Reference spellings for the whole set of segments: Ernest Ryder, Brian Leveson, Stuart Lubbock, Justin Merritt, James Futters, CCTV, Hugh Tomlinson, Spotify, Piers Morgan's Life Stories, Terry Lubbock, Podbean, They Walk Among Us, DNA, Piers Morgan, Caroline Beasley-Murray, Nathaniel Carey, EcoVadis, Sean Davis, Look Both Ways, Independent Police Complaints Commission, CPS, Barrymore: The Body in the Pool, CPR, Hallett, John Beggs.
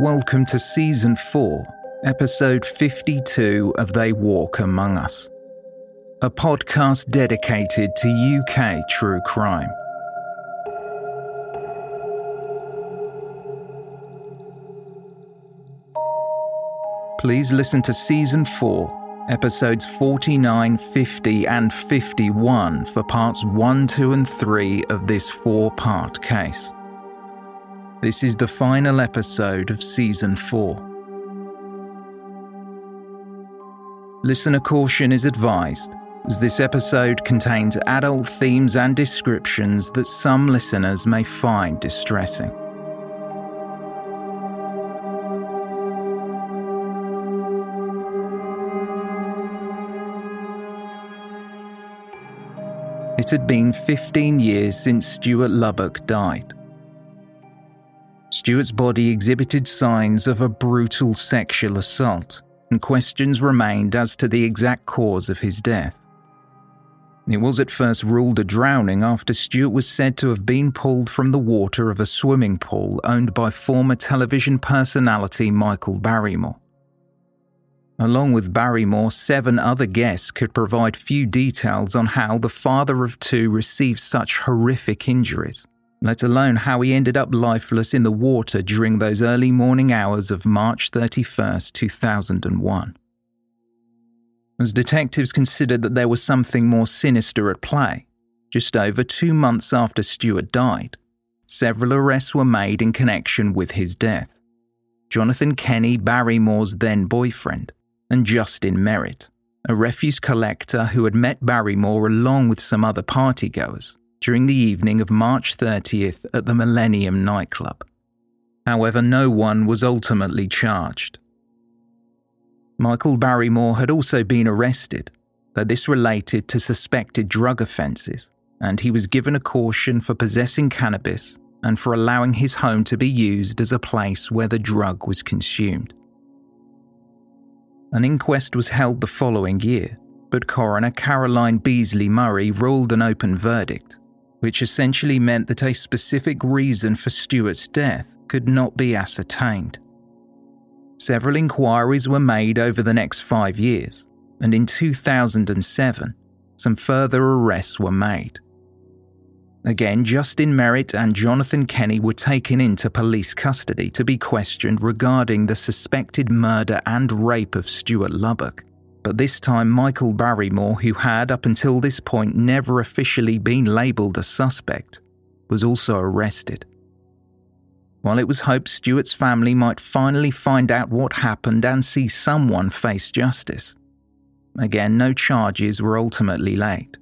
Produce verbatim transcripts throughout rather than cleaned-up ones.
Welcome to Season four, Episode fifty-two of They Walk Among Us, a podcast dedicated to U K true crime. Please listen to Season four, Episodes forty-nine, fifty and fifty-one for Parts one, two and three of this four-part case. This is the final episode of Season four. Listener caution is advised, as this episode contains adult themes and descriptions that some listeners may find distressing. It had been fifteen years since Stuart Lubbock died. Stuart's body exhibited signs of a brutal sexual assault, and questions remained as to the exact cause of his death. It was at first ruled a drowning after Stuart was said to have been pulled from the water of a swimming pool owned by former television personality Michael Barrymore. Along with Barrymore, seven other guests could provide few details on how the father of two received such horrific injuries, let alone how he ended up lifeless in the water during those early morning hours of March thirty-first, two thousand one. As detectives considered that there was something more sinister at play, just over two months after Stuart died, several arrests were made in connection with his death. Jonathan Kenny, Barrymore's then-boyfriend, and Justin Merritt, a refuse collector who had met Barrymore along with some other partygoers during the evening of March thirtieth at the Millennium Nightclub. However, no one was ultimately charged. Michael Barrymore had also been arrested, though this related to suspected drug offences, and he was given a caution for possessing cannabis and for allowing his home to be used as a place where the drug was consumed. An inquest was held the following year, but coroner Caroline Beasley-Murray ruled an open verdict, which essentially meant that a specific reason for Stuart's death could not be ascertained. Several inquiries were made over the next five years, and in two thousand seven, some further arrests were made. Again, Justin Merritt and Jonathan Kenny were taken into police custody to be questioned regarding the suspected murder and rape of Stuart Lubbock. But this time, Michael Barrymore, who had up until this point never officially been labelled a suspect, was also arrested. While it was hoped Stuart's family might finally find out what happened and see someone face justice, Again, no charges were ultimately laid.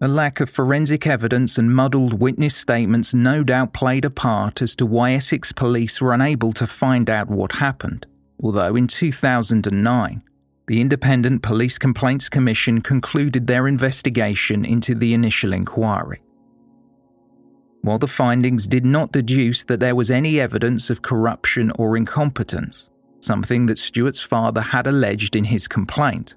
A lack of forensic evidence and muddled witness statements no doubt played a part as to why Essex Police were unable to find out what happened, although in two thousand nine, the Independent Police Complaints Commission concluded their investigation into the initial inquiry. While the findings did not deduce that there was any evidence of corruption or incompetence, something that Stuart's father had alleged in his complaint,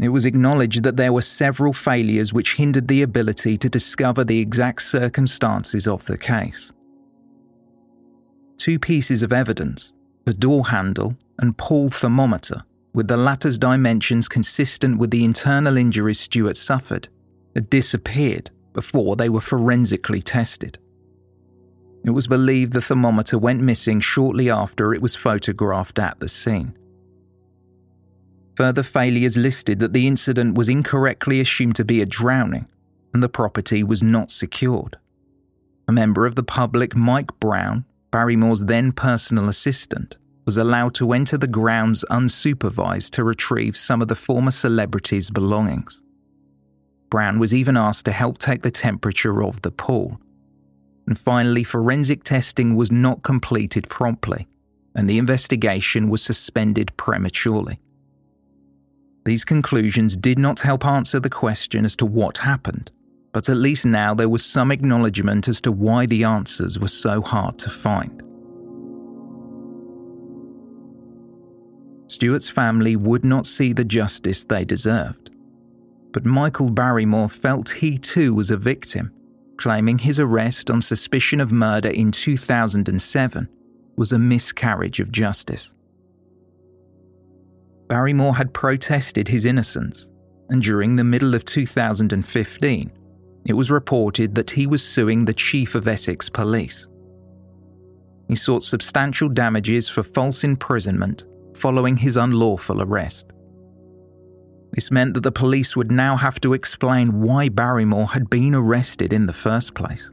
it was acknowledged that there were several failures which hindered the ability to discover the exact circumstances of the case. Two pieces of evidence, a door handle and pool thermometer, with the latter's dimensions consistent with the internal injuries Stuart suffered, had disappeared before they were forensically tested. It was believed the thermometer went missing shortly after it was photographed at the scene. Further failures listed that the incident was incorrectly assumed to be a drowning and the property was not secured. A member of the public, Mike Brown, Barrymore's then personal assistant, was allowed to enter the grounds unsupervised to retrieve some of the former celebrity's belongings. Brown was even asked to help take the temperature of the pool. And finally, forensic testing was not completed promptly, and the investigation was suspended prematurely. These conclusions did not help answer the question as to what happened, but at least now there was some acknowledgement as to why the answers were so hard to find. Stuart's family would not see the justice they deserved, but Michael Barrymore felt he too was a victim, claiming his arrest on suspicion of murder in two thousand seven was a miscarriage of justice. Barrymore had protested his innocence, and during the middle of two thousand fifteen, it was reported that he was suing the chief of Essex Police. He sought substantial damages for false imprisonment following his unlawful arrest. This meant that the police would now have to explain why Barrymore had been arrested in the first place.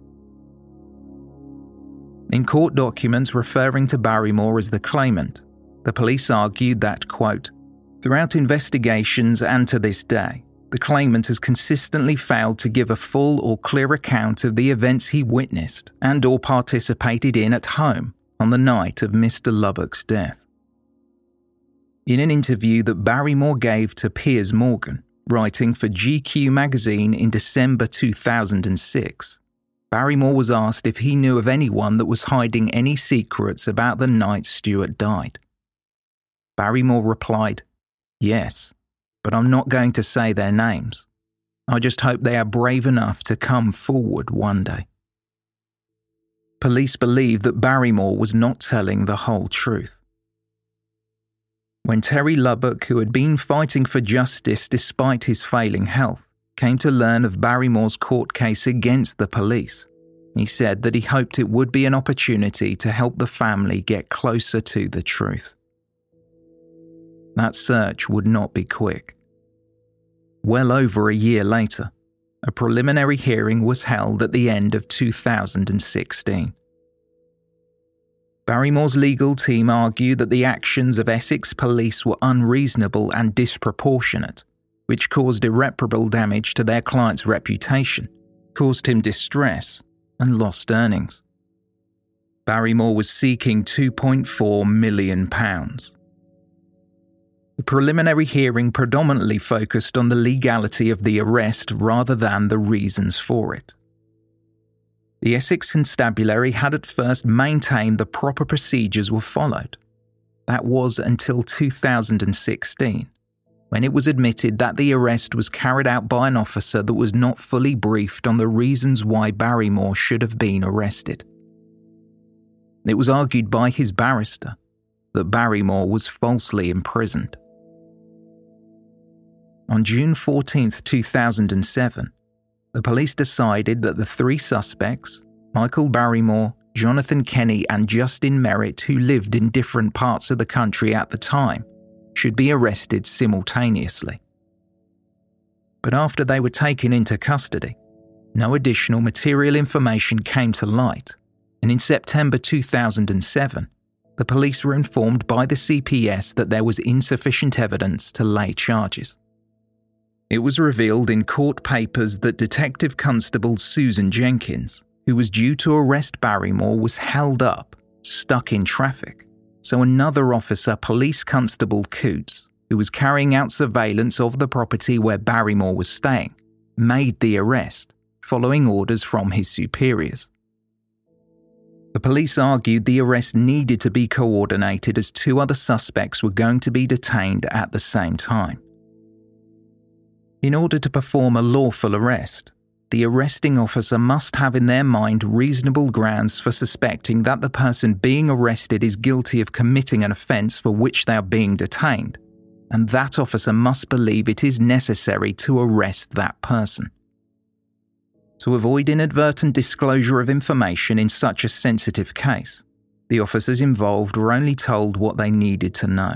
In court documents referring to Barrymore as the claimant, the police argued that, quote, "Throughout investigations and to this day, the claimant has consistently failed to give a full or clear account of the events he witnessed and or participated in at home on the night of Mister Lubbock's death." In an interview that Barrymore gave to Piers Morgan, writing for G Q magazine in December two thousand six, Barrymore was asked if he knew of anyone that was hiding any secrets about the night Stuart died. Barrymore replied, "Yes, but I'm not going to say their names. I just hope they are brave enough to come forward one day." Police believe that Barrymore was not telling the whole truth. When Terry Lubbock, who had been fighting for justice despite his failing health, came to learn of Barrymore's court case against the police, he said that he hoped it would be an opportunity to help the family get closer to the truth. That search would not be quick. Well over a year later, a preliminary hearing was held at the end of two thousand sixteen. Barrymore's legal team argued that the actions of Essex Police were unreasonable and disproportionate, which caused irreparable damage to their client's reputation, caused him distress, and lost earnings. Barrymore was seeking two point four million pounds. The preliminary hearing predominantly focused on the legality of the arrest rather than the reasons for it. The Essex Constabulary had at first maintained the proper procedures were followed. That was until two thousand sixteen, when it was admitted that the arrest was carried out by an officer that was not fully briefed on the reasons why Barrymore should have been arrested. It was argued by his barrister that Barrymore was falsely imprisoned. On June fourteenth, two thousand seven, the police decided that the three suspects, Michael Barrymore, Jonathan Kenny and Justin Merritt, who lived in different parts of the country at the time, should be arrested simultaneously. But after they were taken into custody, no additional material information came to light, and in September two thousand seven, the police were informed by the C P S that there was insufficient evidence to lay charges. It was revealed in court papers that Detective Constable Susan Jenkins, who was due to arrest Barrymore, was held up, stuck in traffic, so another officer, Police Constable Coutts, who was carrying out surveillance of the property where Barrymore was staying, made the arrest, following orders from his superiors. The police argued the arrest needed to be coordinated as two other suspects were going to be detained at the same time. In order to perform a lawful arrest, the arresting officer must have in their mind reasonable grounds for suspecting that the person being arrested is guilty of committing an offence for which they are being detained, and that officer must believe it is necessary to arrest that person. To avoid inadvertent disclosure of information in such a sensitive case, the officers involved were only told what they needed to know.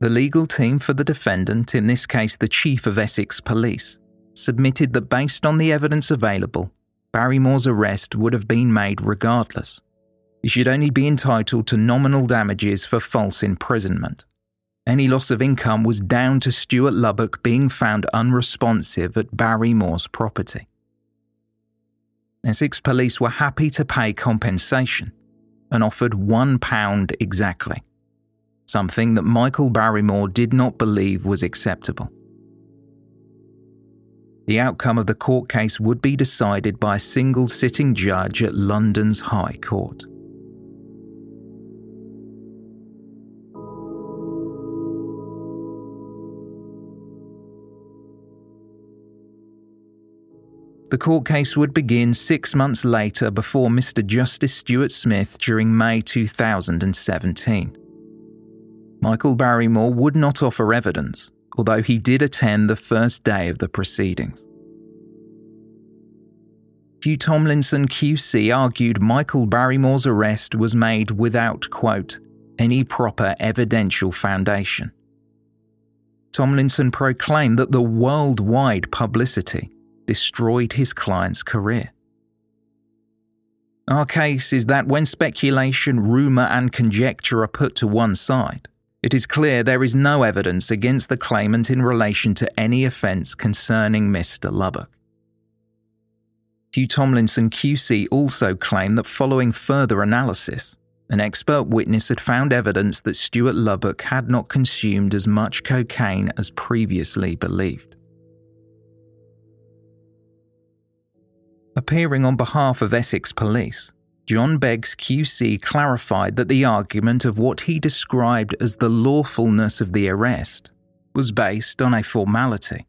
The legal team for the defendant, in this case the Chief of Essex Police, submitted that based on the evidence available, Barrymore's arrest would have been made regardless. He should only be entitled to nominal damages for false imprisonment. Any loss of income was down to Stuart Lubbock being found unresponsive at Barrymore's property. Essex Police were happy to pay compensation and offered one pound exactly, something that Michael Barrymore did not believe was acceptable. The outcome of the court case would be decided by a single sitting judge at London's High Court. The court case would begin six months later before Mister Justice Stuart Smith during May two thousand seventeen. Michael Barrymore would not offer evidence, although he did attend the first day of the proceedings. Hugh Tomlinson Q C argued Michael Barrymore's arrest was made without, quote, any proper evidential foundation. Tomlinson proclaimed that the worldwide publicity destroyed his client's career. Our case is that when speculation, rumour and conjecture are put to one side, it is clear there is no evidence against the claimant in relation to any offence concerning Mister Lubbock. Hugh Tomlinson Q C also claimed that following further analysis, an expert witness had found evidence that Stuart Lubbock had not consumed as much cocaine as previously believed. Appearing on behalf of Essex Police, John Beggs Q C clarified that the argument of what he described as the lawfulness of the arrest was based on a formality.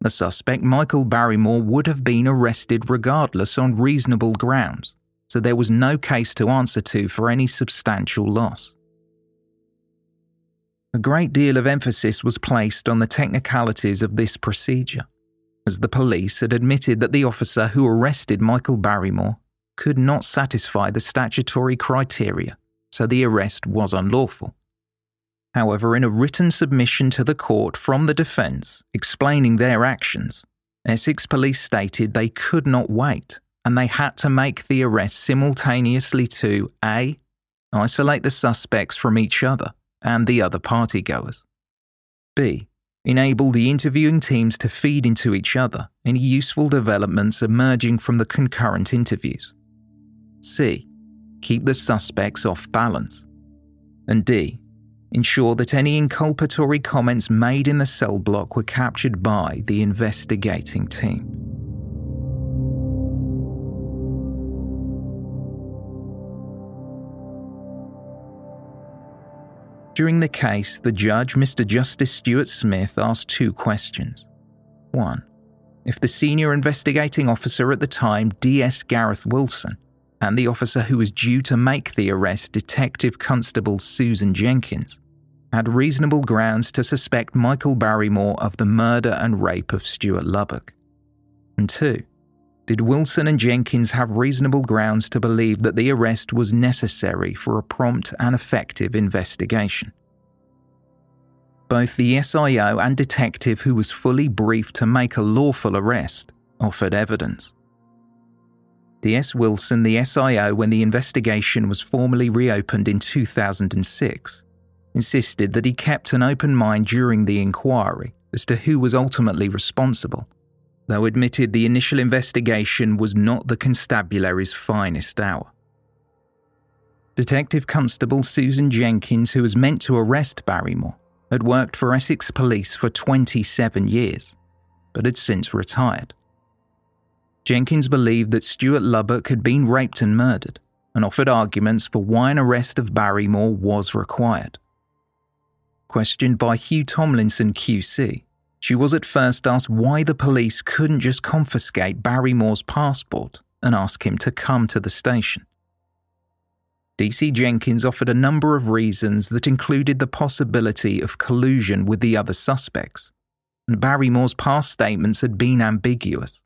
The suspect, Michael Barrymore, would have been arrested regardless on reasonable grounds, so there was no case to answer to for any substantial loss. A great deal of emphasis was placed on the technicalities of this procedure, as the police had admitted that the officer who arrested Michael Barrymore could not satisfy the statutory criteria, so the arrest was unlawful. However, in a written submission to the court from the defence explaining their actions, Essex Police stated they could not wait and they had to make the arrest simultaneously to A. isolate the suspects from each other and the other partygoers, B. enable the interviewing teams to feed into each other any useful developments emerging from the concurrent interviews, C. keep the suspects off balance, and D. ensure that any inculpatory comments made in the cell block were captured by the investigating team. During the case, the judge, Mister Justice Stuart Smith, asked two questions. One, if the senior investigating officer at the time, D S Gareth Wilson, and the officer who was due to make the arrest, Detective Constable Susan Jenkins, had reasonable grounds to suspect Michael Barrymore of the murder and rape of Stuart Lubbock. And two, did Wilson and Jenkins have reasonable grounds to believe that the arrest was necessary for a prompt and effective investigation? Both the S I O and detective who was fully briefed to make a lawful arrest offered evidence. D S Wilson, the S I O, when the investigation was formally reopened in two thousand six, insisted that he kept an open mind during the inquiry as to who was ultimately responsible, though admitted the initial investigation was not the constabulary's finest hour. Detective Constable Susan Jenkins, who was meant to arrest Barrymore, had worked for Essex Police for twenty-seven years, but had since retired. Jenkins believed that Stuart Lubbock had been raped and murdered, and offered arguments for why an arrest of Barrymore was required. Questioned by Hugh Tomlinson Q C, she was at first asked why the police couldn't just confiscate Barrymore's passport and ask him to come to the station. D C Jenkins offered a number of reasons that included the possibility of collusion with the other suspects, and Barrymore's past statements had been ambiguous,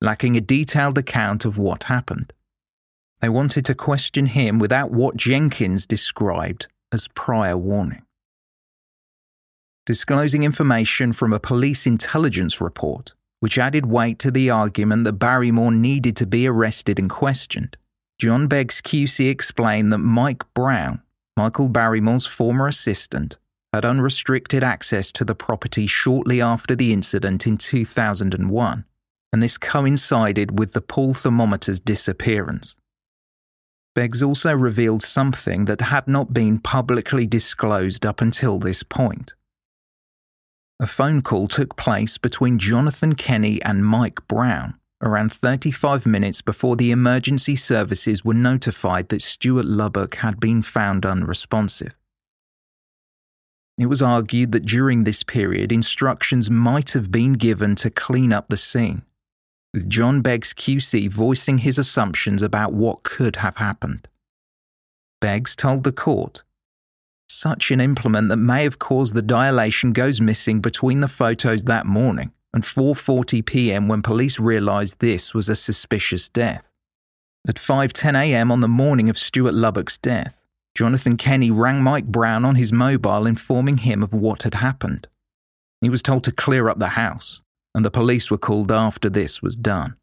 lacking a detailed account of what happened. They wanted to question him without what Jenkins described as prior warning. Disclosing information from a police intelligence report, which added weight to the argument that Barrymore needed to be arrested and questioned, John Beggs Q C explained that Mike Brown, Michael Barrymore's former assistant, had unrestricted access to the property shortly after the incident in two thousand one, and this coincided with the pool thermometer's disappearance. Beggs also revealed something that had not been publicly disclosed up until this point. A phone call took place between Jonathan Kenny and Mike Brown around thirty-five minutes before the emergency services were notified that Stuart Lubbock had been found unresponsive. It was argued that during this period, instructions might have been given to clean up the scene, with John Beggs Q C voicing his assumptions about what could have happened. Beggs told the court, "Such an implement that may have caused the dilation goes missing between the photos that morning and four forty p.m. when police realised this was a suspicious death. At five ten a.m. on the morning of Stuart Lubbock's death, Jonathan Kenny rang Mike Brown on his mobile informing him of what had happened. He was told to clear up the house, and the police were called after this was done."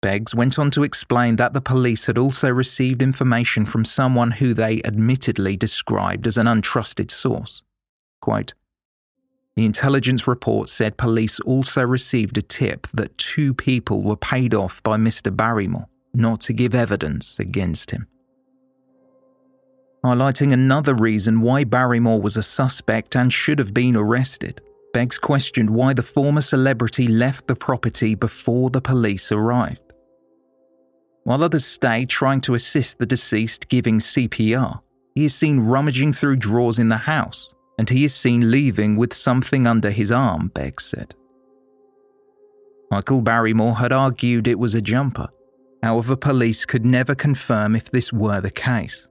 Beggs went on to explain that the police had also received information from someone who they admittedly described as an untrusted source. Quote, "The intelligence report said police also received a tip that two people were paid off by Mister Barrymore not to give evidence against him." Highlighting another reason why Barrymore was a suspect and should have been arrested, Beggs questioned why the former celebrity left the property before the police arrived. While others stay trying to assist the deceased giving C P R, he is seen rummaging through drawers in the house, and he is seen leaving with something under his arm, Beggs said. Michael Barrymore had argued it was a jumper, however police could never confirm if this were the case.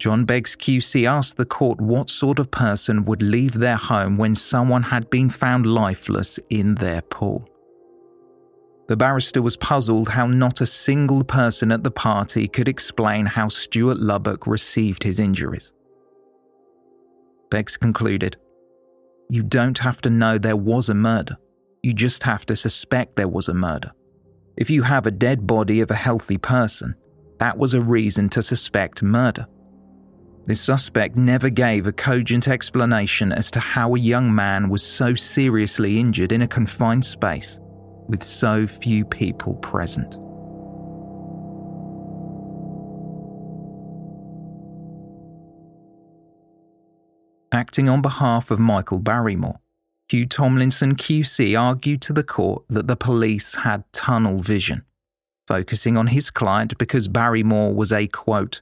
John Beggs Q C asked the court what sort of person would leave their home when someone had been found lifeless in their pool. The barrister was puzzled how not a single person at the party could explain how Stuart Lubbock received his injuries. Beggs concluded, "You don't have to know there was a murder. You just have to suspect there was a murder. If you have a dead body of a healthy person, that was a reason to suspect murder. This suspect never gave a cogent explanation as to how a young man was so seriously injured in a confined space with so few people present." Acting on behalf of Michael Barrymore, Hugh Tomlinson Q C argued to the court that the police had tunnel vision, focusing on his client because Barrymore was a, quote,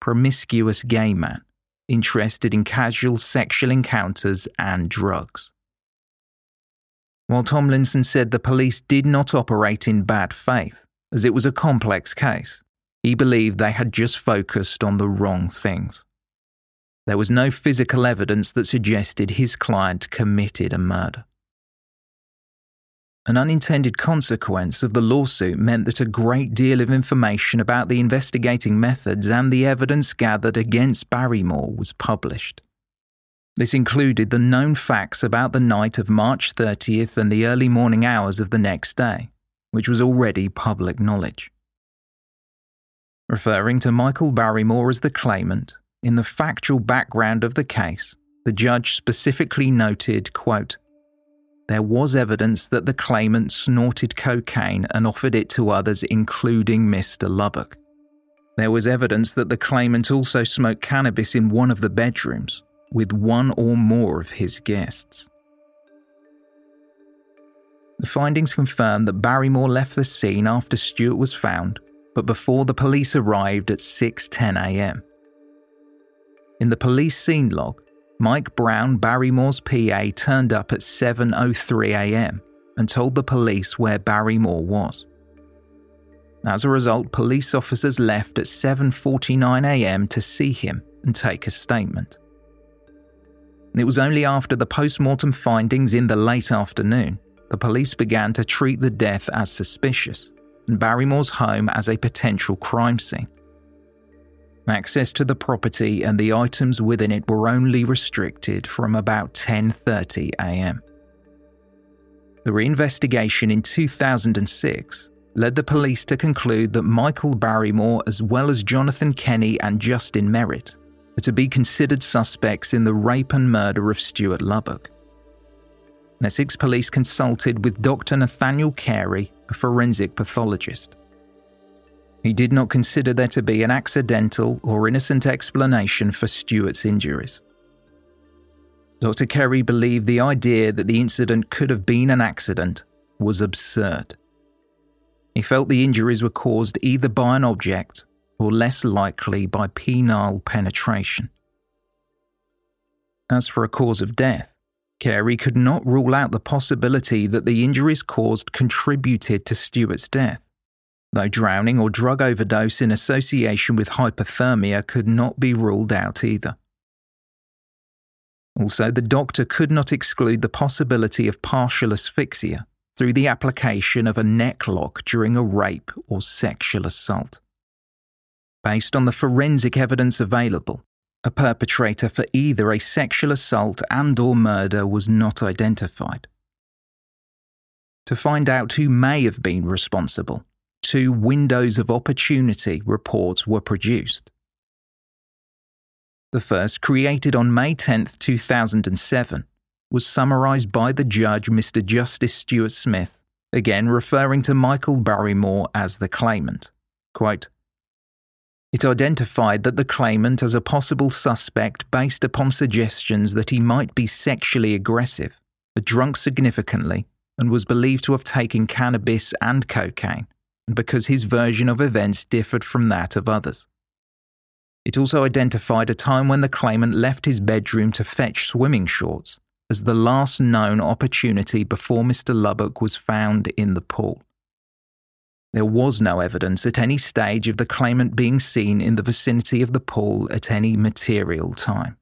"promiscuous gay man, interested in casual sexual encounters and drugs." While Tomlinson said the police did not operate in bad faith, as it was a complex case, he believed they had just focused on the wrong things. There was no physical evidence that suggested his client committed a murder. An unintended consequence of the lawsuit meant that a great deal of information about the investigating methods and the evidence gathered against Barrymore was published. This included the known facts about the night of March thirtieth and the early morning hours of the next day, which was already public knowledge. Referring to Michael Barrymore as the claimant, in the factual background of the case, the judge specifically noted, quote, "There was evidence that the claimant snorted cocaine and offered it to others, including Mister Lubbock. There was evidence that the claimant also smoked cannabis in one of the bedrooms, with one or more of his guests." The findings confirm that Barrymore left the scene after Stuart was found, but before the police arrived at six ten a.m. In the police scene log, Mike Brown, Barrymore's P A, turned up at seven oh three a.m. and told the police where Barrymore was. As a result, police officers left at seven forty-nine a.m. to see him and take a statement. It was only after the post-mortem findings in the late afternoon, the police began to treat the death as suspicious and Barrymore's home as a potential crime scene. Access to the property and the items within it were only restricted from about ten thirty a.m. The reinvestigation in two thousand six led the police to conclude that Michael Barrymore, as well as Jonathan Kenny and Justin Merritt, were to be considered suspects in the rape and murder of Stuart Lubbock. Essex Police consulted with Doctor Nathaniel Carey, a forensic pathologist. He did not consider there to be an accidental or innocent explanation for Stuart's injuries. Doctor Carey believed the idea that the incident could have been an accident was absurd. He felt the injuries were caused either by an object or less likely by penile penetration. As for a cause of death, Carey could not rule out the possibility that the injuries caused contributed to Stuart's death, though drowning or drug overdose in association with hypothermia could not be ruled out either. Also, the doctor could not exclude the possibility of partial asphyxia through the application of a neck lock during a rape or sexual assault. Based on the forensic evidence available, a perpetrator for either a sexual assault and or murder was not identified. To find out who may have been responsible, two windows of opportunity reports were produced. The first, created on May tenth, two thousand seven, was summarised by the judge, Mister Justice Stuart Smith, again referring to Michael Barrymore as the claimant. Quote, "It identified that the claimant as a possible suspect based upon suggestions that he might be sexually aggressive, had drunk significantly, and was believed to have taken cannabis and cocaine, and because his version of events differed from that of others. It also identified a time when the claimant left his bedroom to fetch swimming shorts as the last known opportunity before Mister Lubbock was found in the pool. There was no evidence at any stage of the claimant being seen in the vicinity of the pool at any material time."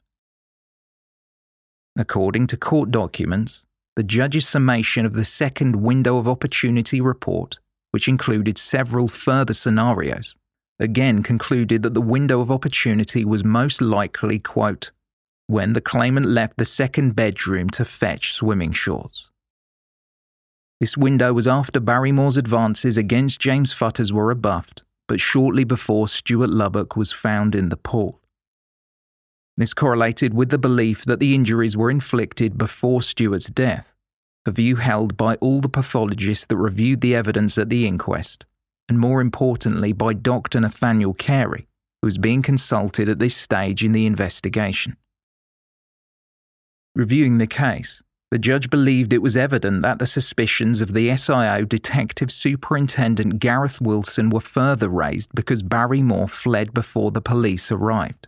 According to court documents, the judge's summation of the second window of opportunity report, which included several further scenarios, again concluded that the window of opportunity was most likely, quote, "when the claimant left the second bedroom to fetch swimming shorts." This window was after Barrymore's advances against James Futters were rebuffed, but shortly before Stuart Lubbock was found in the pool. This correlated with the belief that the injuries were inflicted before Stuart's death, a view held by all the pathologists that reviewed the evidence at the inquest, and more importantly by Doctor Nathaniel Carey, who was being consulted at this stage in the investigation. Reviewing the case, the judge believed it was evident that the suspicions of the S I O Detective Superintendent Gareth Wilson were further raised because Barrymore fled before the police arrived.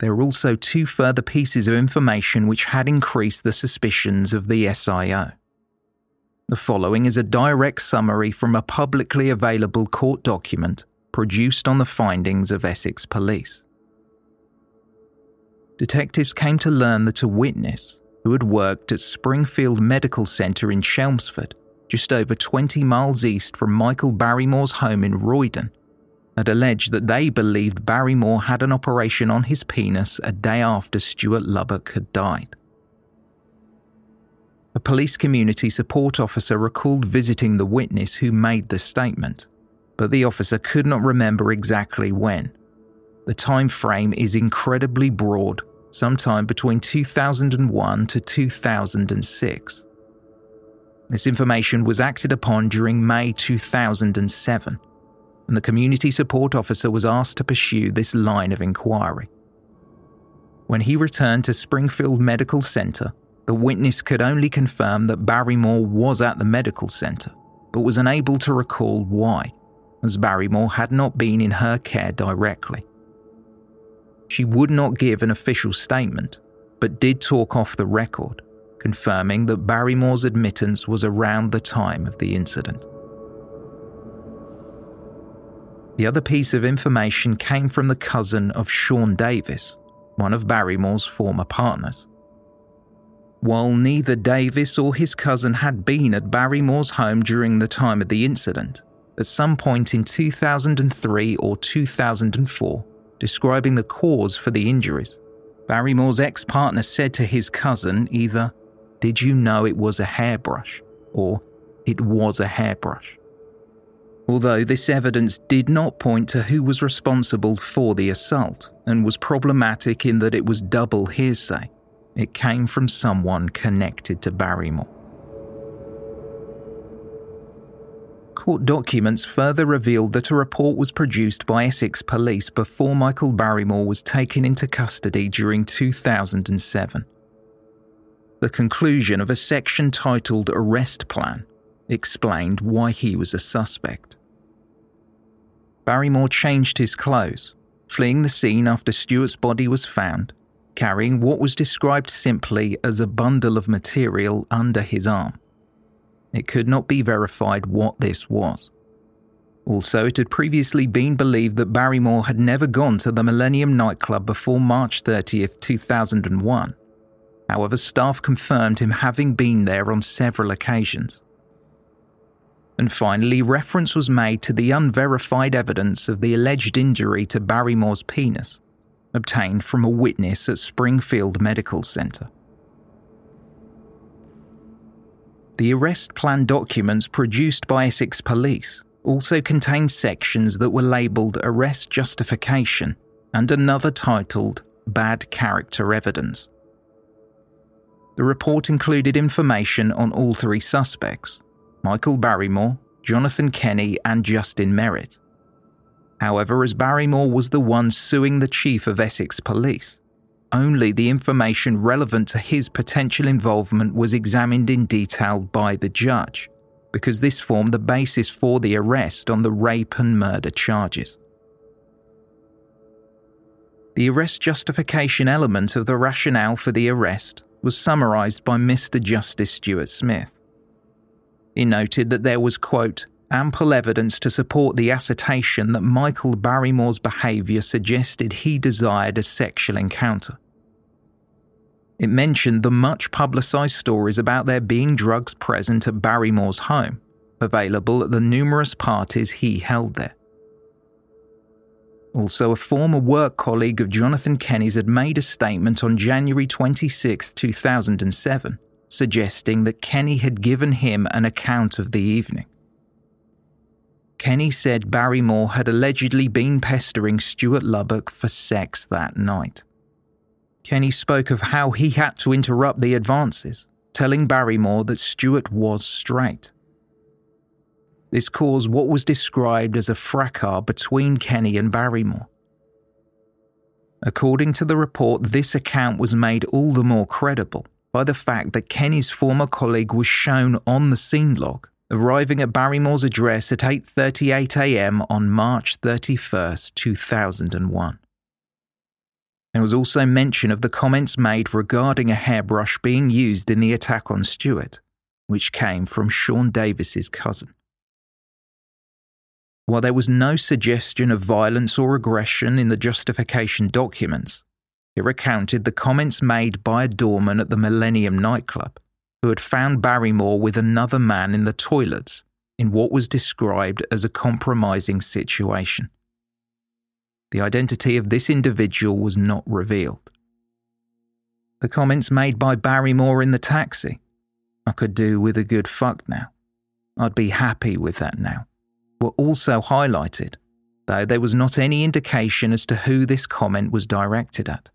There were also two further pieces of information which had increased the suspicions of the S I O. The following is a direct summary from a publicly available court document produced on the findings of Essex Police. Detectives came to learn that a witness, who had worked at Springfield Medical Centre in Chelmsford, just over twenty miles east from Michael Barrymore's home in Roydon, had alleged that they believed Barrymore had an operation on his penis a day after Stuart Lubbock had died. a police community support officer recalled visiting the witness who made the statement, but the officer could not remember exactly when. The time frame is incredibly broad, sometime between two thousand one to two thousand six. This information was acted upon during May two thousand seven, and the community support officer was asked to pursue this line of inquiry. When he returned to Springfield Medical Center, the witness could only confirm that Barrymore was at the medical center, but was unable to recall why, as Barrymore had not been in her care directly. She would not give an official statement, but did talk off the record, confirming that Barrymore's admittance was around the time of the incident. The other piece of information came from the cousin of Sean Davis, one of Barrymore's former partners. While neither Davis or his cousin had been at Barrymore's home during the time of the incident, at some point in two thousand three or two thousand four, describing the cause for the injuries, Barrymore's ex-partner said to his cousin either, "Did you know it was a hairbrush?" or "It was a hairbrush." Although this evidence did not point to who was responsible for the assault and was problematic in that it was double hearsay, it came from someone connected to Barrymore. Court documents further revealed that a report was produced by Essex Police before Michael Barrymore was taken into custody during two thousand seven. The conclusion of a section titled Arrest Plan explained why he was a suspect. Barrymore changed his clothes, fleeing the scene after Stuart's body was found, carrying what was described simply as a bundle of material under his arm. It could not be verified what this was. Also, it had previously been believed that Barrymore had never gone to the Millennium Nightclub before March thirtieth, two thousand one. However, staff confirmed him having been there on several occasions. And finally, reference was made to the unverified evidence of the alleged injury to Barrymore's penis, obtained from a witness at Springfield Medical Center. The arrest plan documents produced by Essex Police also contained sections that were labelled Arrest Justification and another titled Bad Character Evidence. The report included information on all three suspects, Michael Barrymore, Jonathan Kenny and Justin Merritt. However, as Barrymore was the one suing the chief of Essex Police, only the information relevant to his potential involvement was examined in detail by the judge, because this formed the basis for the arrest on the rape and murder charges. The arrest justification element of the rationale for the arrest was summarised by Mister Justice Stuart Smith. He noted that there was, quote, ample evidence to support the assertion that Michael Barrymore's behaviour suggested he desired a sexual encounter. It mentioned the much publicised stories about there being drugs present at Barrymore's home, available at the numerous parties he held there. Also, a former work colleague of Jonathan Kenny's had made a statement on January twenty-sixth, two thousand seven, suggesting that Kenny had given him an account of the evening. Kenny said Barrymore had allegedly been pestering Stuart Lubbock for sex that night. Kenny spoke of how he had to interrupt the advances, telling Barrymore that Stuart was straight. This caused what was described as a fracas between Kenny and Barrymore. According to the report, this account was made all the more credible by the fact that Kenny's former colleague was shown on the scene log, arriving at Barrymore's address at eight thirty-eight a.m. on March thirty-first, two thousand one. There was also mention of the comments made regarding a hairbrush being used in the attack on Stuart, which came from Sean Davis's cousin. While there was no suggestion of violence or aggression in the justification documents, it recounted the comments made by a doorman at the Millennium Nightclub, who had found Barrymore with another man in the toilets in what was described as a compromising situation. The identity of this individual was not revealed. The comments made by Barrymore in the taxi, I could do with a good fuck now. I'd be happy with that now, were also highlighted, though there was not any indication as to who this comment was directed at.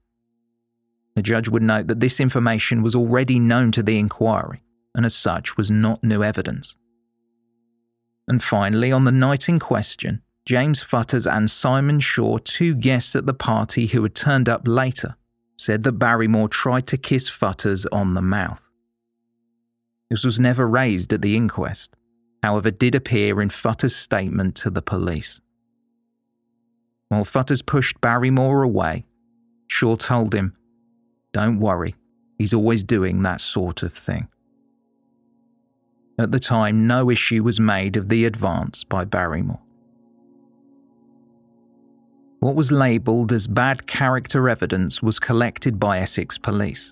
The judge would note that this information was already known to the inquiry, and as such was not new evidence. And finally, on the night in question, James Futters and Simon Shaw, two guests at the party who had turned up later, said that Barrymore tried to kiss Futters on the mouth. This was never raised at the inquest, however did appear in Futters' statement to the police. While Futters pushed Barrymore away, Shaw told him, "Don't worry, he's always doing that sort of thing." At the time, no issue was made of the advance by Barrymore. What was labelled as bad character evidence was collected by Essex Police.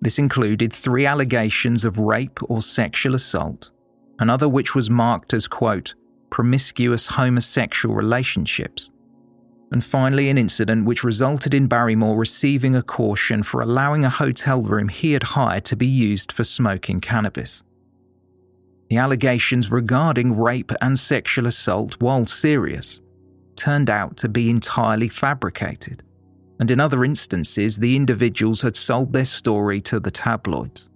This included three allegations of rape or sexual assault, another which was marked as, quote, promiscuous homosexual relationships, and finally an incident which resulted in Barrymore receiving a caution for allowing a hotel room he had hired to be used for smoking cannabis. The allegations regarding rape and sexual assault, while serious, turned out to be entirely fabricated, and in other instances the individuals had sold their story to the tabloids.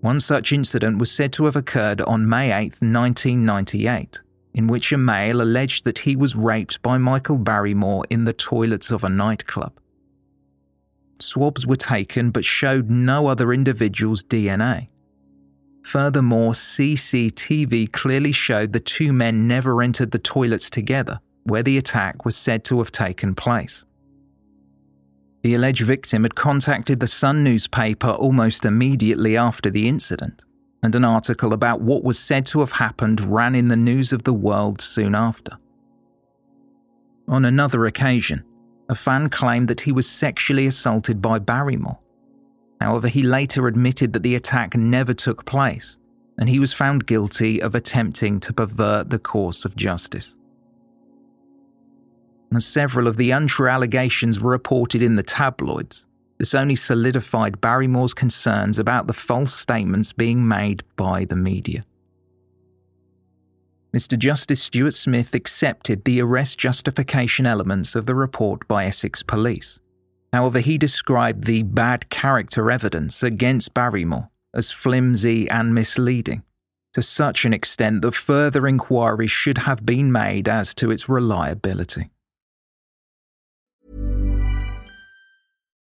One such incident was said to have occurred on May eighth, nineteen ninety-eight, in which a male alleged that he was raped by Michael Barrymore in the toilets of a nightclub. Swabs were taken but showed no other individual's D N A. Furthermore, C C T V clearly showed the two men never entered the toilets together, where the attack was said to have taken place. The alleged victim had contacted the Sun newspaper almost immediately after the incident, and an article about what was said to have happened ran in the News of the World soon after. On another occasion, a fan claimed that he was sexually assaulted by Barrymore. However, he later admitted that the attack never took place, and he was found guilty of attempting to pervert the course of justice. As several of the untrue allegations were reported in the tabloids, this only solidified Barrymore's concerns about the false statements being made by the media. Mister Justice Stuart Smith accepted the arrest justification elements of the report by Essex Police. However, he described the bad character evidence against Barrymore as flimsy and misleading, to such an extent that further inquiry should have been made as to its reliability.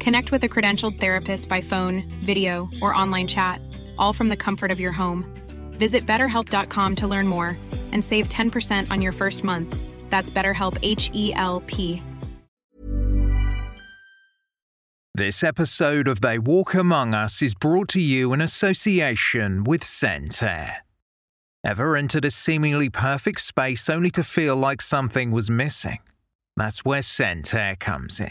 Connect with a credentialed therapist by phone, video, or online chat, all from the comfort of your home. Visit better help dot com to learn more and save ten percent on your first month. That's BetterHelp, H E L P. This episode of They Walk Among Us is brought to you in association with ScentAir. Ever entered a seemingly perfect space only to feel like something was missing? That's where ScentAir comes in.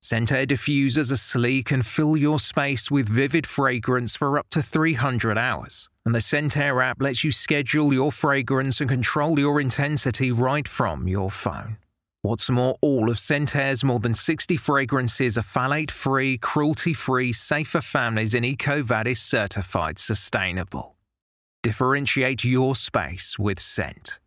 ScentAir diffusers are sleek and fill your space with vivid fragrance for up to three hundred hours. And the ScentAir app lets you schedule your fragrance and control your intensity right from your phone. What's more, all of ScentAir's more than sixty fragrances are phthalate-free, cruelty-free, safe for families and EcoVadis certified sustainable. Differentiate your space with scent.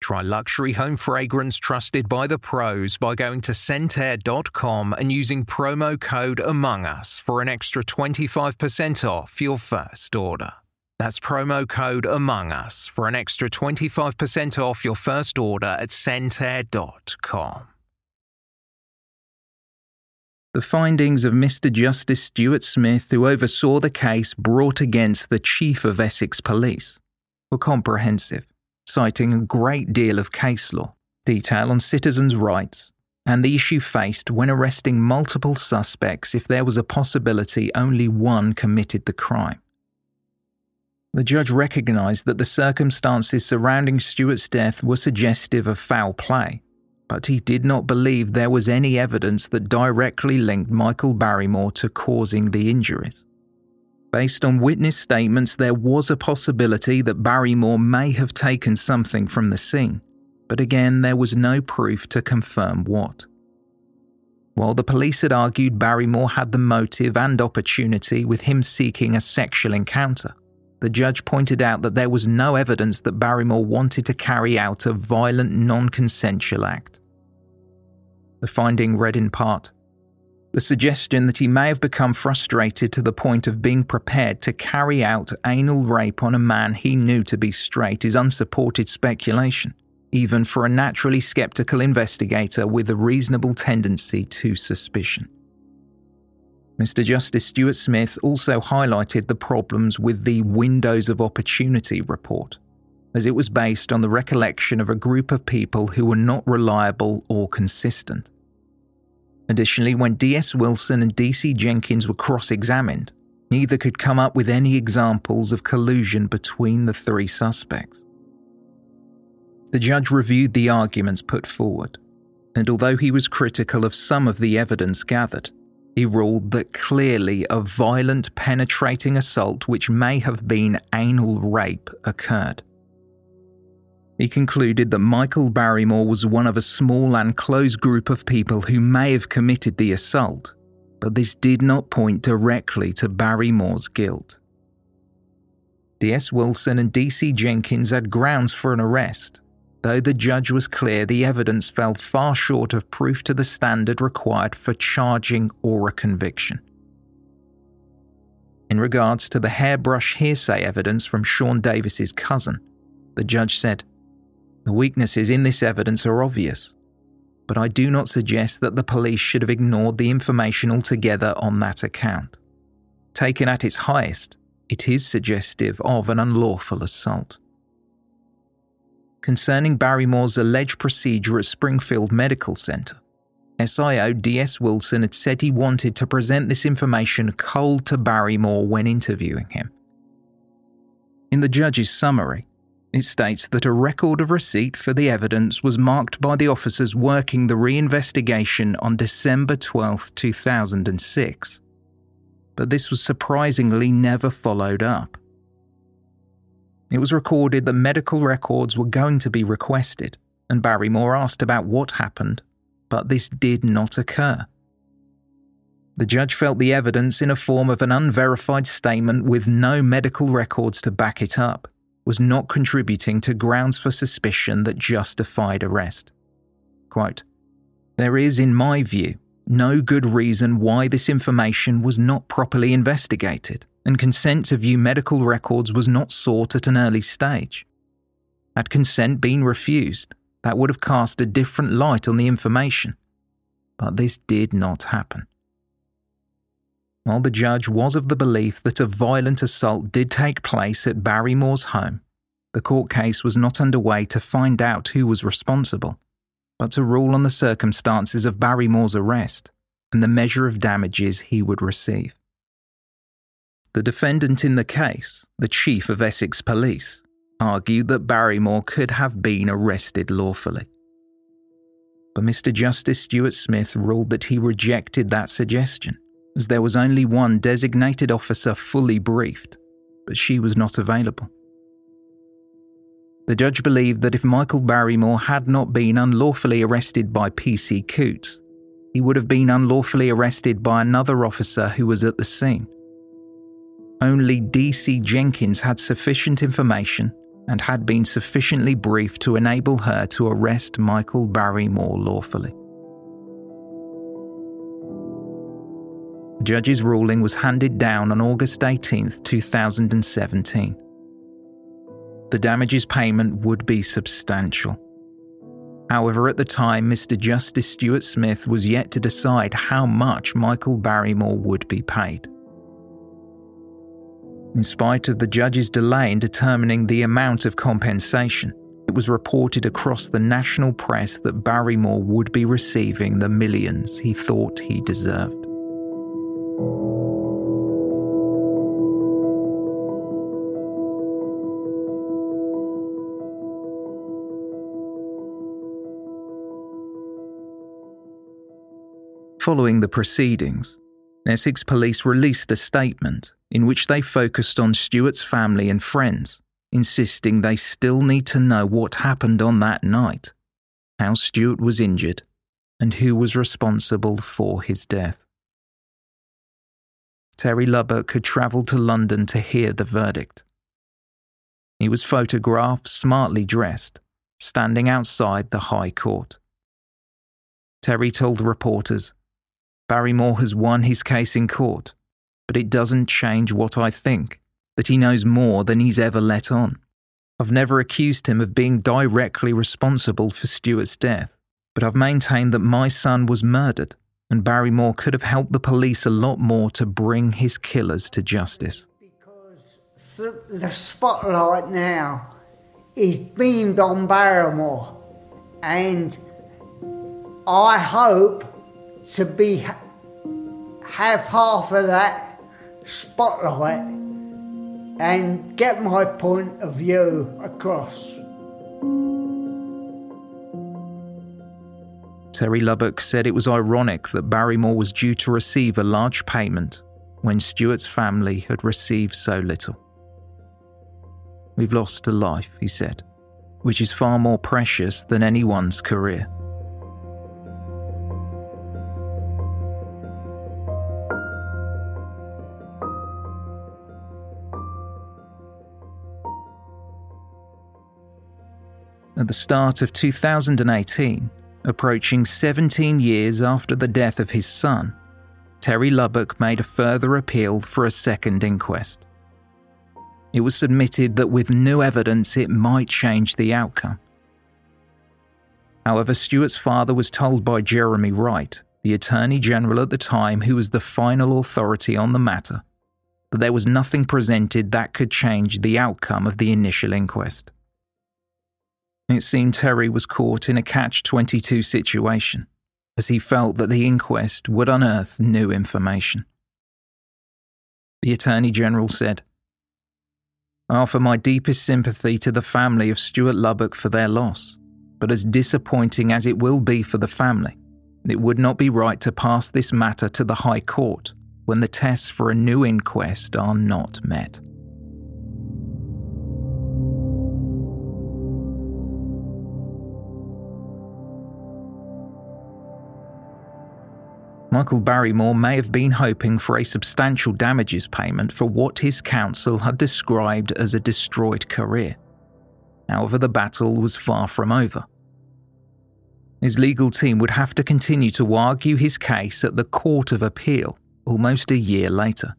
Try luxury home fragrance trusted by the pros by going to scent air dot com and using promo code AMONGUS for an extra twenty-five percent off your first order. That's promo code AMONGUS for an extra twenty-five percent off your first order at scent air dot com. The findings of Mister Justice Stuart Smith, who oversaw the case brought against the Chief of Essex Police, were comprehensive, citing a great deal of case law, detail on citizens' rights, and the issue faced when arresting multiple suspects if there was a possibility only one committed the crime. The judge recognised that the circumstances surrounding Stuart's death were suggestive of foul play, but he did not believe there was any evidence that directly linked Michael Barrymore to causing the injuries. Based on witness statements, there was a possibility that Barrymore may have taken something from the scene, but again, there was no proof to confirm what. While the police had argued Barrymore had the motive and opportunity with him seeking a sexual encounter, the judge pointed out that there was no evidence that Barrymore wanted to carry out a violent, non-consensual act. The finding read in part, the suggestion that he may have become frustrated to the point of being prepared to carry out anal rape on a man he knew to be straight is unsupported speculation, even for a naturally sceptical investigator with a reasonable tendency to suspicion. Mister Justice Stuart Smith also highlighted the problems with the Windows of Opportunity report, as it was based on the recollection of a group of people who were not reliable or consistent. Additionally, when D S Wilson and D C Jenkins were cross-examined, neither could come up with any examples of collusion between the three suspects. The judge reviewed the arguments put forward, and although he was critical of some of the evidence gathered, he ruled that clearly a violent, penetrating assault which may have been anal rape occurred. He concluded that Michael Barrymore was one of a small and closed group of people who may have committed the assault, but this did not point directly to Barrymore's guilt. D S Wilson and D C Jenkins had grounds for an arrest, though the judge was clear the evidence fell far short of proof to the standard required for charging or a conviction. In regards to the hairbrush hearsay evidence from Sean Davis's cousin, the judge said, the weaknesses in this evidence are obvious, but I do not suggest that the police should have ignored the information altogether on that account. Taken at its highest, it is suggestive of an unlawful assault. Concerning Barrymore's alleged procedure at Springfield Medical Centre, S I O D S Wilson had said he wanted to present this information cold to Barrymore when interviewing him. In the judge's summary, it states that a record of receipt for the evidence was marked by the officers working the reinvestigation on December twelfth, two thousand six. But this was surprisingly never followed up. It was recorded that medical records were going to be requested, and Barrymore asked about what happened, but this did not occur. The judge felt the evidence in a form of an unverified statement with no medical records to back it up was not contributing to grounds for suspicion that justified arrest. Quote, there is, in my view, no good reason why this information was not properly investigated, and consent to view medical records was not sought at an early stage. Had consent been refused, that would have cast a different light on the information. but this did not happen. While the judge was of the belief that a violent assault did take place at Barrymore's home, the court case was not underway to find out who was responsible, but to rule on the circumstances of Barrymore's arrest and the measure of damages he would receive. The defendant in the case, the Chief of Essex Police, argued that Barrymore could have been arrested lawfully. But Mister Justice Stuart Smith ruled that he rejected that suggestion, as there was only one designated officer fully briefed, but she was not available. The judge believed that if Michael Barrymore had not been unlawfully arrested by P C Coots, he would have been unlawfully arrested by another officer who was at the scene. Only D C Jenkins had sufficient information and had been sufficiently briefed to enable her to arrest Michael Barrymore lawfully. The judge's ruling was handed down on August eighteenth, two thousand seventeen. The damages payment would be substantial. However, at the time, Mister Justice Stuart Smith was yet to decide how much Michael Barrymore would be paid. In spite of the judge's delay in determining the amount of compensation, it was reported across the national press that Barrymore would be receiving the millions he thought he deserved. Following the proceedings, Essex Police released a statement in which they focused on Stuart's family and friends, insisting they still need to know what happened on that night, how Stuart was injured, and who was responsible for his death. Terry Lubbock had travelled to London to hear the verdict. He was photographed, smartly dressed, standing outside the High Court. Terry told reporters, "Barrymore has won his case in court, but it doesn't change what I think, that he knows more than he's ever let on. I've never accused him of being directly responsible for Stuart's death, but I've maintained that my son was murdered, and Barrymore could have helped the police a lot more to bring his killers to justice." Because the spotlight now is beamed on Barrymore, and I hope to be have half of that spotlight and get my point of view across. Terry Lubbock said it was ironic that Barrymore was due to receive a large payment when Stuart's family had received so little. "We've lost a life," he said, "which is far more precious than anyone's career." At the start of two thousand eighteen, approaching seventeen years after the death of his son, Terry Lubbock made a further appeal for a second inquest. It was submitted that with new evidence it might change the outcome. However, Stuart's father was told by Jeremy Wright, the Attorney General at the time who was the final authority on the matter, that there was nothing presented that could change the outcome of the initial inquest. It seemed Terry was caught in a catch twenty-two situation, as he felt that the inquest would unearth new information. The Attorney General said, "I offer my deepest sympathy to the family of Stuart Lubbock for their loss, but as disappointing as it will be for the family, it would not be right to pass this matter to the High Court when the tests for a new inquest are not met." Michael Barrymore may have been hoping for a substantial damages payment for what his counsel had described as a destroyed career. However, the battle was far from over. His legal team would have to continue to argue his case at the Court of Appeal almost a year later.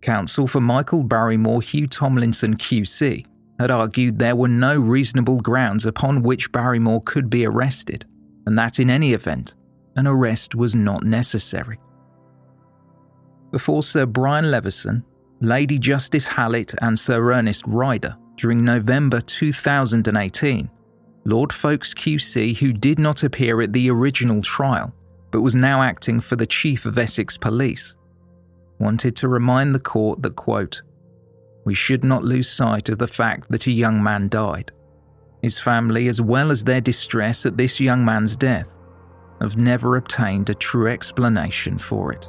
Counsel for Michael Barrymore, Hugh Tomlinson Q C, had argued there were no reasonable grounds upon which Barrymore could be arrested, and that in any event, an arrest was not necessary. Before Sir Brian Leveson, Lady Justice Hallett and Sir Ernest Ryder, during November two thousand eighteen, Lord Folkes Q C, who did not appear at the original trial, but was now acting for the Chief of Essex Police, wanted to remind the court that, quote, "We should not lose sight of the fact that a young man died. His family, as well as their distress at this young man's death, have never obtained a true explanation for it."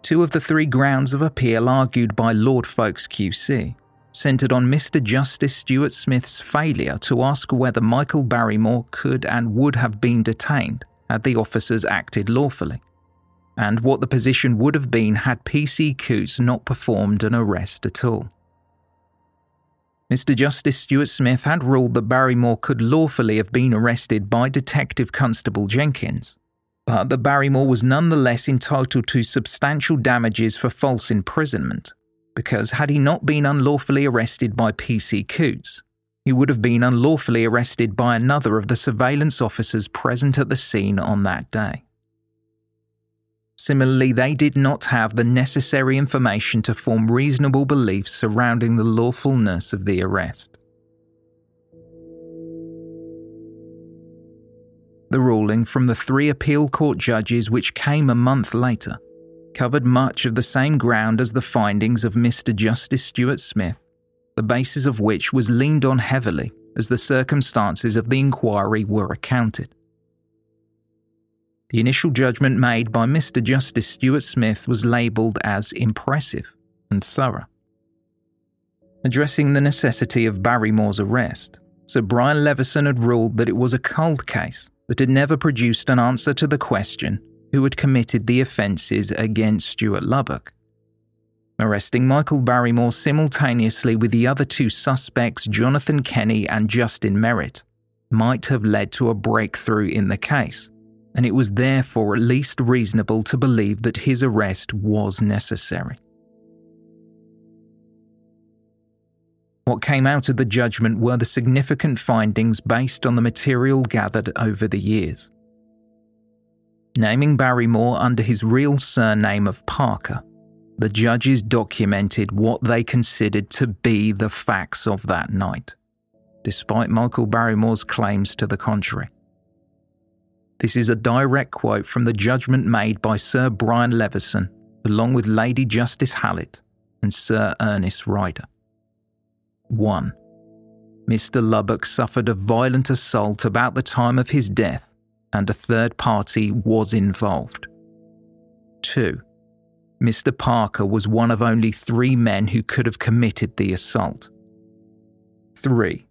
Two of the three grounds of appeal argued by Lord Folkes Q C centred on Mr Justice Stuart Smith's failure to ask whether Michael Barrymore could and would have been detained had the officers acted lawfully, and what the position would have been had P C Coutts not performed an arrest at all. Mr Justice Stuart Smith had ruled that Barrymore could lawfully have been arrested by Detective Constable Jenkins, but the Barrymore was nonetheless entitled to substantial damages for false imprisonment, because had he not been unlawfully arrested by P C Coutts, he would have been unlawfully arrested by another of the surveillance officers present at the scene on that day. Similarly, they did not have the necessary information to form reasonable beliefs surrounding the lawfulness of the arrest. The ruling from the three appeal court judges, which came a month later, covered much of the same ground as the findings of Mister Justice Stuart Smith, the basis of which was leaned on heavily as the circumstances of the inquiry were accounted. The initial judgment made by Mister Justice Stuart Smith was labelled as impressive and thorough. Addressing the necessity of Barrymore's arrest, Sir Brian Leveson had ruled that it was a cold case that had never produced an answer to the question who had committed the offences against Stuart Lubbock. Arresting Michael Barrymore simultaneously with the other two suspects, Jonathan Kenny and Justin Merritt, might have led to a breakthrough in the case, and it was therefore at least reasonable to believe that his arrest was necessary. What came out of the judgment were the significant findings based on the material gathered over the years. Naming Barrymore under his real surname of Parker, the judges documented what they considered to be the facts of that night, despite Michael Barrymore's claims to the contrary. This is a direct quote from the judgment made by Sir Brian Leveson, along with Lady Justice Hallett and Sir Ernest Ryder. one. Mister Lubbock suffered a violent assault about the time of his death, and a third party was involved. two. Mister Parker was one of only three men who could have committed the assault. three.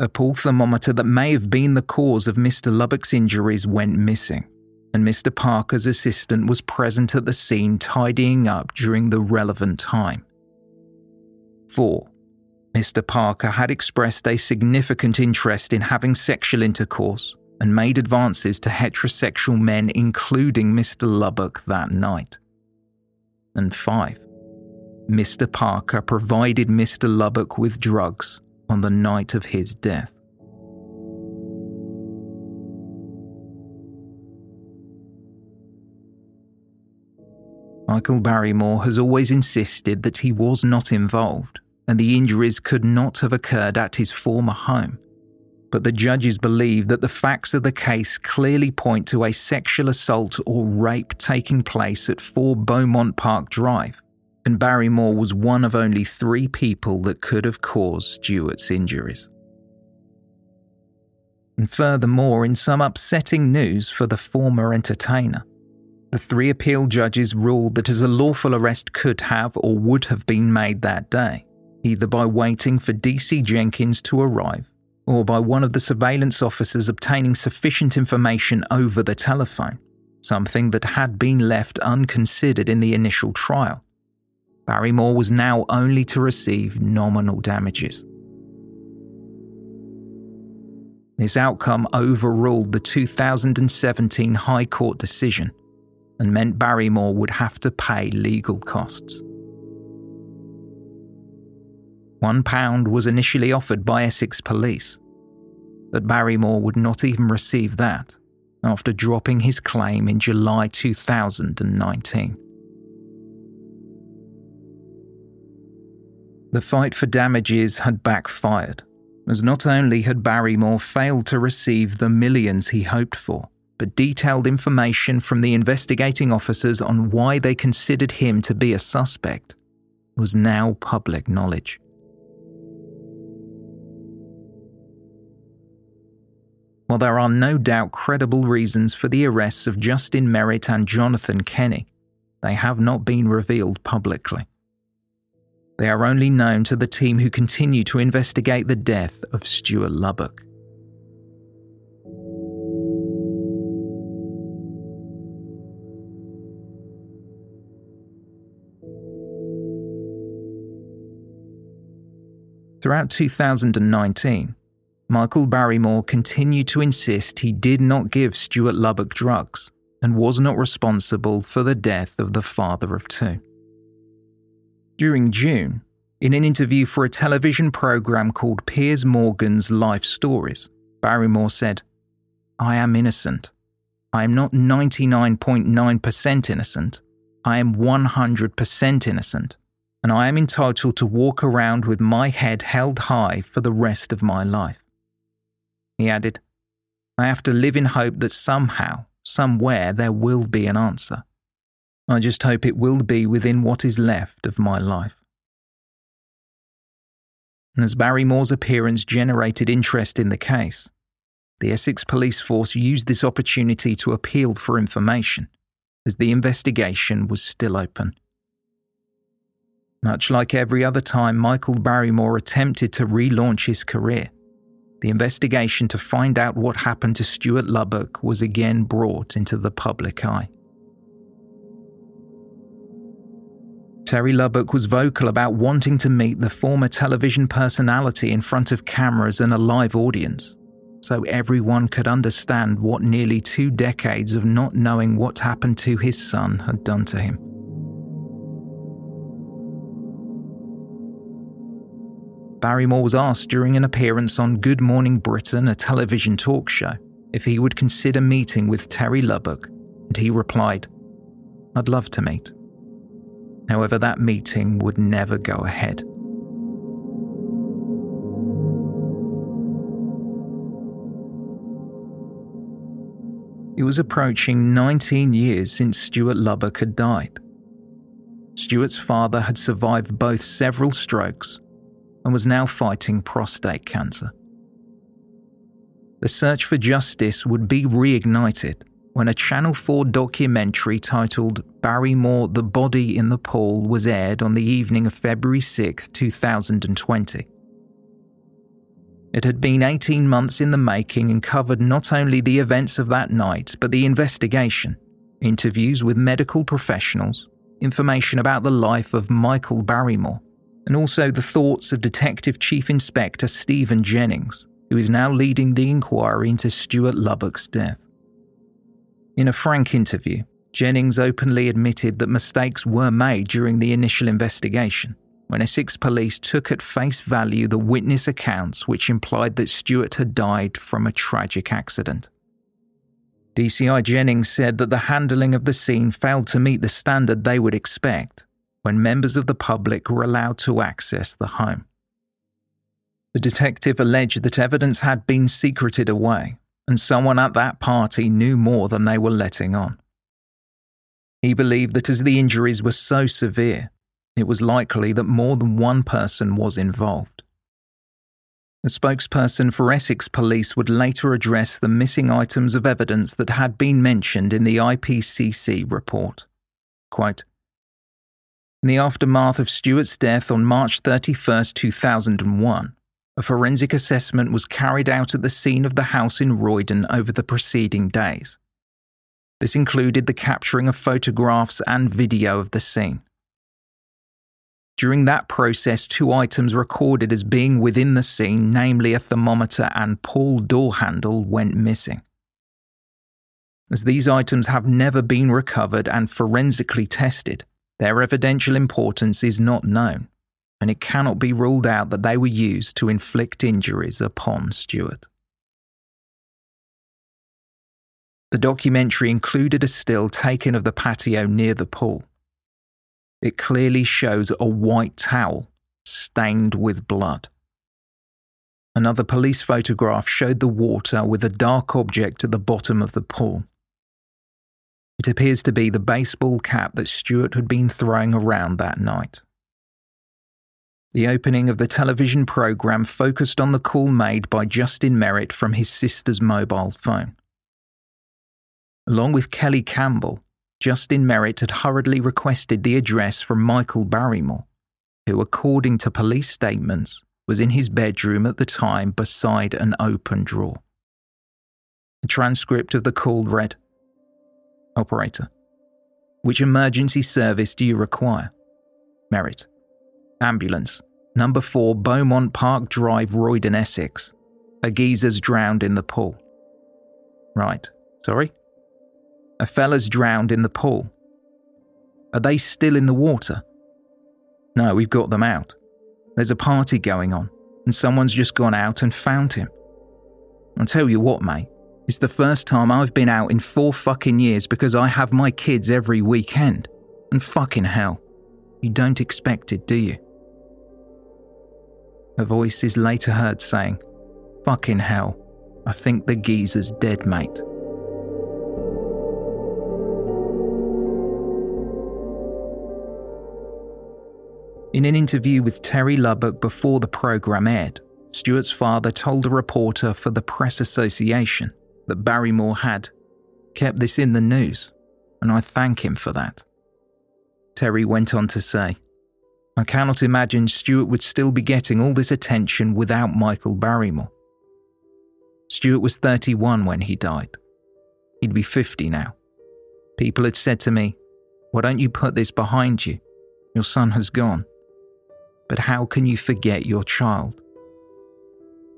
A pool thermometer that may have been the cause of Mister Lubbock's injuries went missing, and Mister Parker's assistant was present at the scene tidying up during the relevant time. four. Mister Parker had expressed a significant interest in having sexual intercourse and made advances to heterosexual men, including Mister Lubbock, that night. And five. Mister Parker provided Mister Lubbock with drugs on the night of his death. Michael Barrymore has always insisted that he was not involved, and the injuries could not have occurred at his former home, but the judges believe that the facts of the case clearly point to a sexual assault or rape taking place at four Beaumont Park Drive, and Barrymore was one of only three people that could have caused Stuart's injuries. And furthermore, in some upsetting news for the former entertainer, the three appeal judges ruled that as a lawful arrest could have or would have been made that day, either by waiting for D C Jenkins to arrive or by one of the surveillance officers obtaining sufficient information over the telephone, something that had been left unconsidered in the initial trial, Barrymore was now only to receive nominal damages. This outcome overruled the two thousand seventeen High Court decision and meant Barrymore would have to pay legal costs. One pound was initially offered by Essex Police, but Barrymore would not even receive that after dropping his claim in July two thousand nineteen. The fight for damages had backfired, as not only had Barrymore failed to receive the millions he hoped for, but detailed information from the investigating officers on why they considered him to be a suspect was now public knowledge. While there are no doubt credible reasons for the arrests of Justin Merritt and Jonathan Kenny, they have not been revealed publicly. They are only known to the team who continue to investigate the death of Stuart Lubbock. Throughout two thousand nineteen, Michael Barrymore continued to insist he did not give Stuart Lubbock drugs and was not responsible for the death of the father of two. During June, in an interview for a television programme called Piers Morgan's Life Stories, Barrymore said, "I am innocent. I am not ninety-nine point nine percent innocent. I am one hundred percent innocent. And I am entitled to walk around with my head held high for the rest of my life." He added, "I have to live in hope that somehow, somewhere, there will be an answer. I just hope it will be within what is left of my life." And as Barrymore's appearance generated interest in the case, the Essex Police Force used this opportunity to appeal for information, as the investigation was still open. Much like every other time Michael Barrymore attempted to relaunch his career, the investigation to find out what happened to Stuart Lubbock was again brought into the public eye. Terry Lubbock was vocal about wanting to meet the former television personality in front of cameras and a live audience, so everyone could understand what nearly two decades of not knowing what happened to his son had done to him. Barrymore was asked during an appearance on Good Morning Britain, a television talk show, if he would consider meeting with Terry Lubbock, and he replied, "I'd love to meet." However, that meeting would never go ahead. It was approaching nineteen years since Stuart Lubbock had died. Stuart's father had survived both several strokes and was now fighting prostate cancer. The search for justice would be reignited when a Channel four documentary titled Barrymore: The Body in the Pool was aired on the evening of February sixth, two thousand twenty. It had been eighteen months in the making and covered not only the events of that night, but the investigation, interviews with medical professionals, information about the life of Michael Barrymore, and also the thoughts of Detective Chief Inspector Stephen Jennings, who is now leading the inquiry into Stuart Lubbock's death. In a frank interview, Jennings openly admitted that mistakes were made during the initial investigation, when Essex Police took at face value the witness accounts which implied that Stuart had died from a tragic accident. D C I Jennings said that the handling of the scene failed to meet the standard they would expect when members of the public were allowed to access the home. The detective alleged that evidence had been secreted away, and someone at that party knew more than they were letting on. He believed that as the injuries were so severe, it was likely that more than one person was involved. A spokesperson for Essex Police would later address the missing items of evidence that had been mentioned in the I P C C report. Quote, "In the aftermath of Stuart's death on March thirty-first, two thousand one, a forensic assessment was carried out at the scene of the house in Croydon over the preceding days. This included the capturing of photographs and video of the scene. During that process, two items recorded as being within the scene, namely a thermometer and pool door handle, went missing. As these items have never been recovered and forensically tested, their evidential importance is not known, and it cannot be ruled out that they were used to inflict injuries upon Stuart. The documentary included a still taken of the patio near the pool. It clearly shows a white towel stained with blood. Another police photograph showed the water with a dark object at the bottom of the pool. It appears to be the baseball cap that Stuart had been throwing around that night. The opening of the television programme focused on the call made by Justin Merritt from his sister's mobile phone. Along with Kelly Campbell, Justin Merritt had hurriedly requested the address from Michael Barrymore, who, according to police statements, was in his bedroom at the time beside an open drawer. The transcript of the call read, "Operator, which emergency service do you require? Merritt, ambulance, number four Beaumont Park Drive, Roydon, Essex. A geezer's drowned in the pool." Right, sorry? "A fella's drowned in the pool." "Are they still in the water?" "No, we've got them out. There's a party going on, and someone's just gone out and found him." "I'll tell you what, mate, it's the first time I've been out in four fucking years because I have my kids every weekend. And fucking hell, you don't expect it, do you?" Her voice is later heard saying, "Fucking hell, I think the geezer's dead, mate." In an interview with Terry Lubbock before the programme aired, Stuart's father told a reporter for the Press Association that Barrymore had kept this in the news, and I thank him for that. Terry went on to say, "I cannot imagine Stuart would still be getting all this attention without Michael Barrymore." Stuart was thirty-one when he died. He'd be fifty now. "People had said to me, why don't you put this behind you? Your son has gone. But how can you forget your child?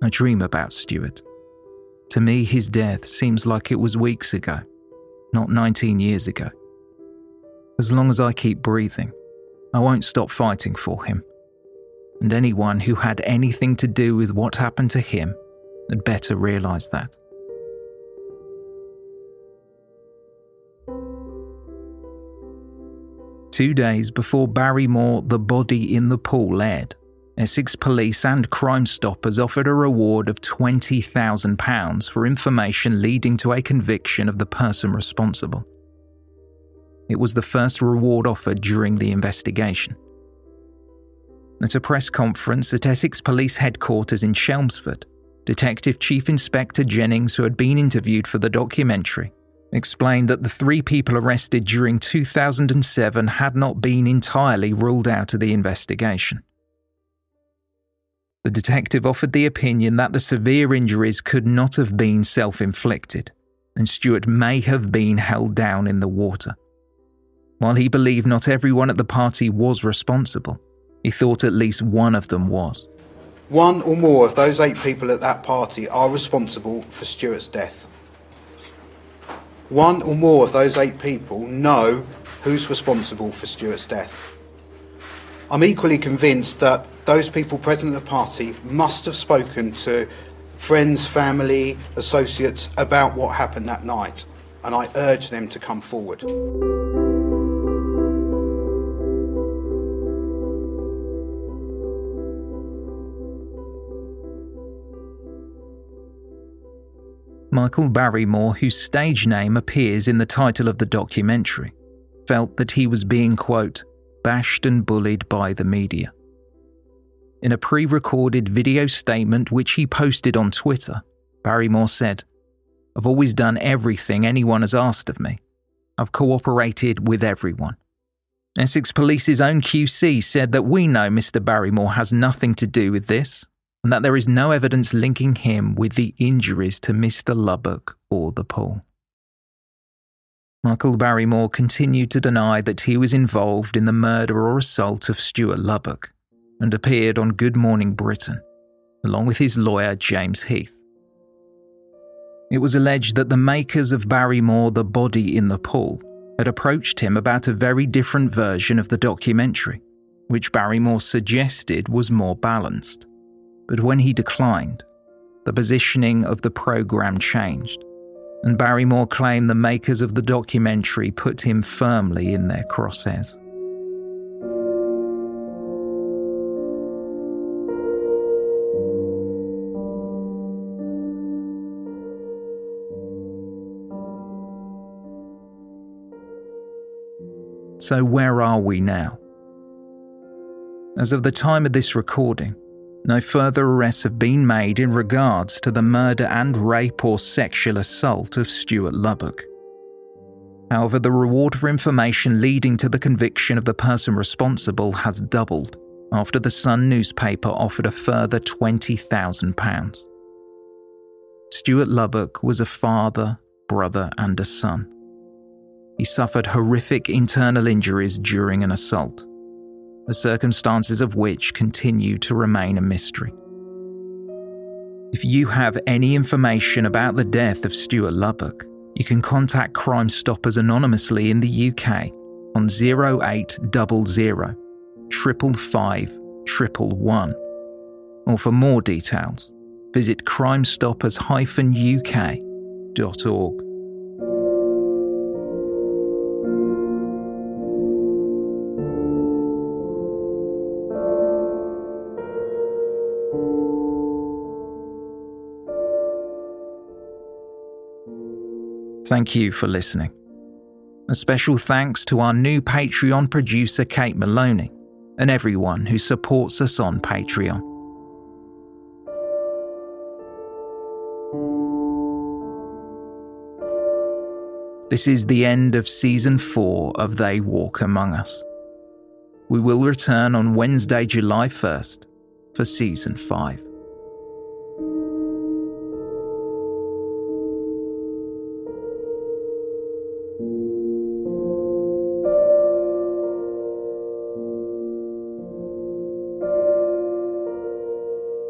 I dream about Stuart. To me, his death seems like it was weeks ago, not nineteen years ago. As long as I keep breathing, I won't stop fighting for him. And anyone who had anything to do with what happened to him had better realise that." Two days before Barrymore: The Body in the Pool aired, Essex Police and Crimestoppers offered a reward of twenty thousand pounds for information leading to a conviction of the person responsible. It was the first reward offered during the investigation. At a press conference at Essex Police headquarters in Chelmsford, Detective Chief Inspector Jennings, who had been interviewed for the documentary, explained that the three people arrested during two thousand seven had not been entirely ruled out of the investigation. The detective offered the opinion that the severe injuries could not have been self-inflicted, and Stuart may have been held down in the water. While he believed not everyone at the party was responsible, he thought at least one of them was. "One or more of those eight people at that party are responsible for Stuart's death. One or more of those eight people know who's responsible for Stuart's death. I'm equally convinced that those people present at the party must have spoken to friends, family, associates about what happened that night, and I urge them to come forward." Michael Barrymore, whose stage name appears in the title of the documentary, felt that he was being, quote, bashed and bullied by the media. In a pre-recorded video statement which he posted on Twitter, Barrymore said, "I've always done everything anyone has asked of me. I've cooperated with everyone. Essex Police's own Q C said that we know Mister Barrymore has nothing to do with this, and that there is no evidence linking him with the injuries to Mister Lubbock or the pool." Michael Barrymore continued to deny that he was involved in the murder or assault of Stuart Lubbock, and appeared on Good Morning Britain, along with his lawyer James Heath. It was alleged that the makers of Barrymore: The Body in the Pool had approached him about a very different version of the documentary, which Barrymore suggested was more balanced. But when he declined, the positioning of the programme changed, and Barrymore claimed the makers of the documentary put him firmly in their crosshairs. So where are we now? As of the time of this recording, no further arrests have been made in regards to the murder and rape or sexual assault of Stuart Lubbock. However, the reward for information leading to the conviction of the person responsible has doubled after the Sun newspaper offered a further twenty thousand pounds. Stuart Lubbock was a father, brother, and a son. He suffered horrific internal injuries during an assault, the circumstances of which continue to remain a mystery. If you have any information about the death of Stuart Lubbock, you can contact Crimestoppers anonymously in the U K on oh eight hundred, five five five, one one one one. Or for more details, visit crimestoppers dash u k dot org. Thank you for listening. A special thanks to our new Patreon producer Kate Maloney and everyone who supports us on Patreon. This is the end of Season four of They Walk Among Us. We will return on Wednesday, July first for Season five.